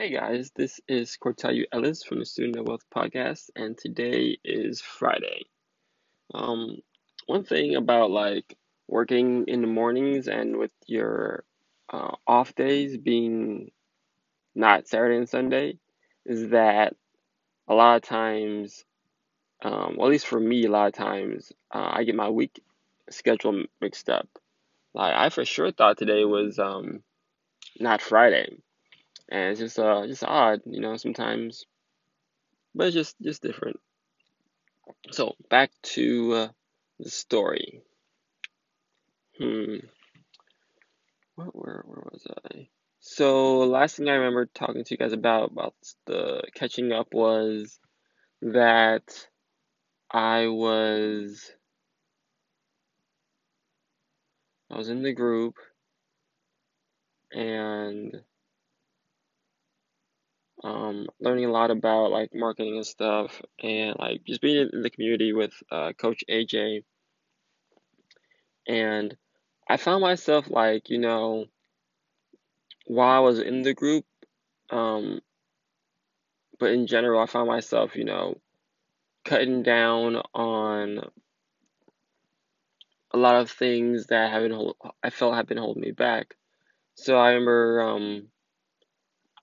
Hey guys, this is Cortelyou Ellis from the Student of Wealth podcast, and today is Friday. One thing about working in the mornings and with your off days being not Saturday and Sunday is that a lot of times, at least for me, I get my week schedule mixed up. I for sure thought today was not Friday. And it's just odd, sometimes, but it's just different. So back to the story. Where was I? So last thing I remember talking to you guys about the catching up was that I was in the group and learning a lot about marketing and stuff, and just being in the community with Coach AJ. And I found myself while I was in the group, but in general, I found myself cutting down on a lot of things that I felt have been holding me back. So I remember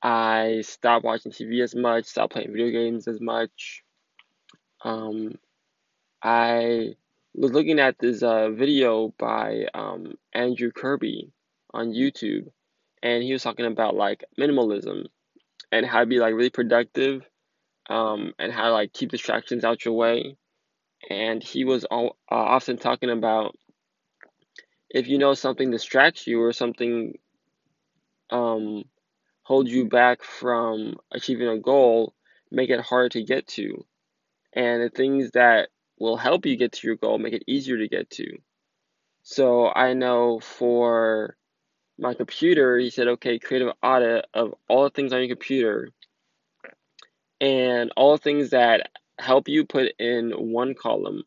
I stopped watching TV as much, stopped playing video games as much. I was looking at this video by Andrew Kirby on YouTube, and he was talking about minimalism and how to be really productive, and how to keep distractions out your way. And he was often talking about if something distracts you or something hold you back from achieving a goal, make it harder to get to. And the things that will help you get to your goal, make it easier to get to. So I know for my computer, he said, okay, create an audit of all the things on your computer and all the things that help you put in one column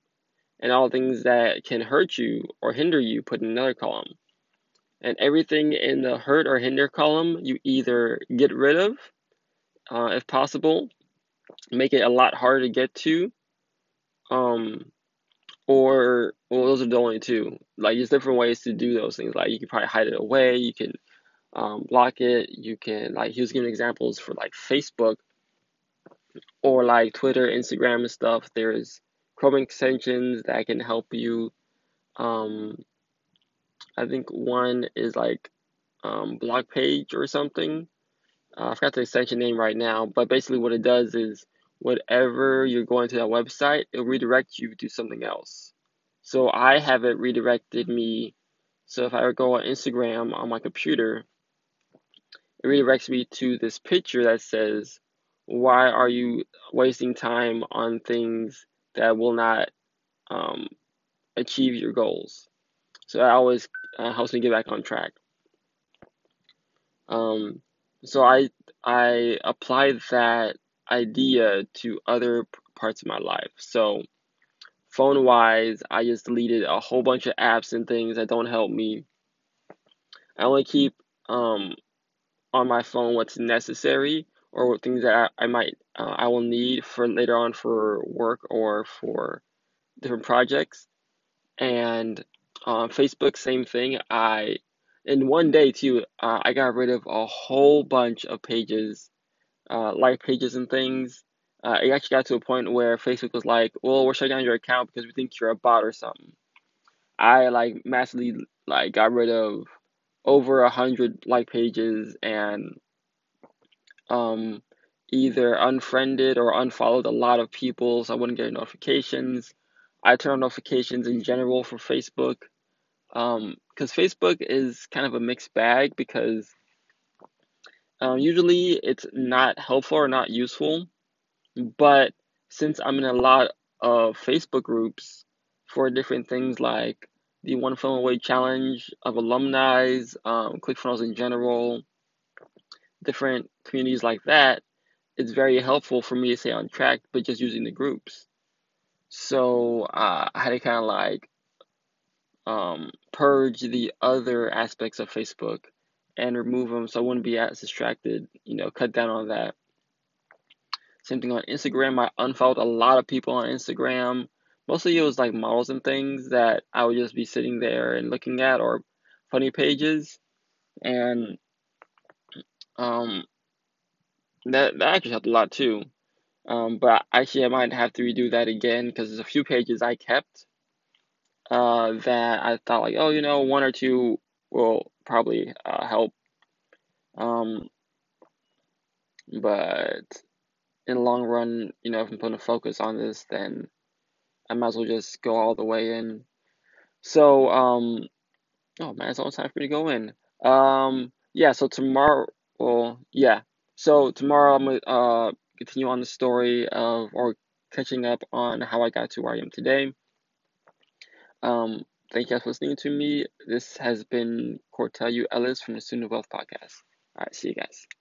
and all the things that can hurt you or hinder you put in another column. And everything in the hurt or hinder column, you either get rid of, if possible, make it a lot harder to get to, or, well, those are the only two. There's different ways to do those things. You can probably hide it away. You can block it. You can, he was giving examples for, Facebook or, Twitter, Instagram and stuff. There's Chrome extensions that can help you, I think one is Blog Page or something. I forgot the extension name right now, but basically what it does is whatever you're going to that website, it'll redirect you to something else. So I have it redirected me. So if I go on Instagram on my computer, it redirects me to this picture that says, why are you wasting time on things that will not achieve your goals? So that always helps me get back on track. So I applied that idea to other parts of my life. So phone-wise, I just deleted a whole bunch of apps and things that don't help me. I only keep on my phone what's necessary or things that I will need for later on for work or for different projects. And Facebook, same thing. In one day too, I got rid of a whole bunch of pages, like pages and things. It actually got to a point where Facebook was like, well, we're shutting down your account because we think you're a bot or something. I massively got rid of over 100 pages and either unfriended or unfollowed a lot of people so I wouldn't get notifications. I turn on notifications in general for Facebook, because Facebook is kind of a mixed bag because usually it's not helpful or not useful. But since I'm in a lot of Facebook groups for different things like the One Film Away Challenge of alumni, ClickFunnels in general, different communities like that, it's very helpful for me to stay on track, but just using the groups. So I had to kind of purge the other aspects of Facebook and remove them so I wouldn't be as distracted, you know, cut down on that. Same thing on Instagram. I unfollowed a lot of people on Instagram. Mostly it was like models and things that I would just be sitting there and looking at, or funny pages. And that actually helped a lot too. But actually I might have to redo that again, because there's a few pages I kept that I thought like, oh, you know, one or two will probably help. But in the long run, you know, if I'm putting a focus on this, then I might as well just go all the way in. So, oh man, it's almost time for me to go in. So tomorrow I'm going to continue on the story of, or catching up on how I got to where I am today. Thank you guys for listening to me. This has been Cortelyou Ellis from the Student of Wealth podcast. All right, see you guys.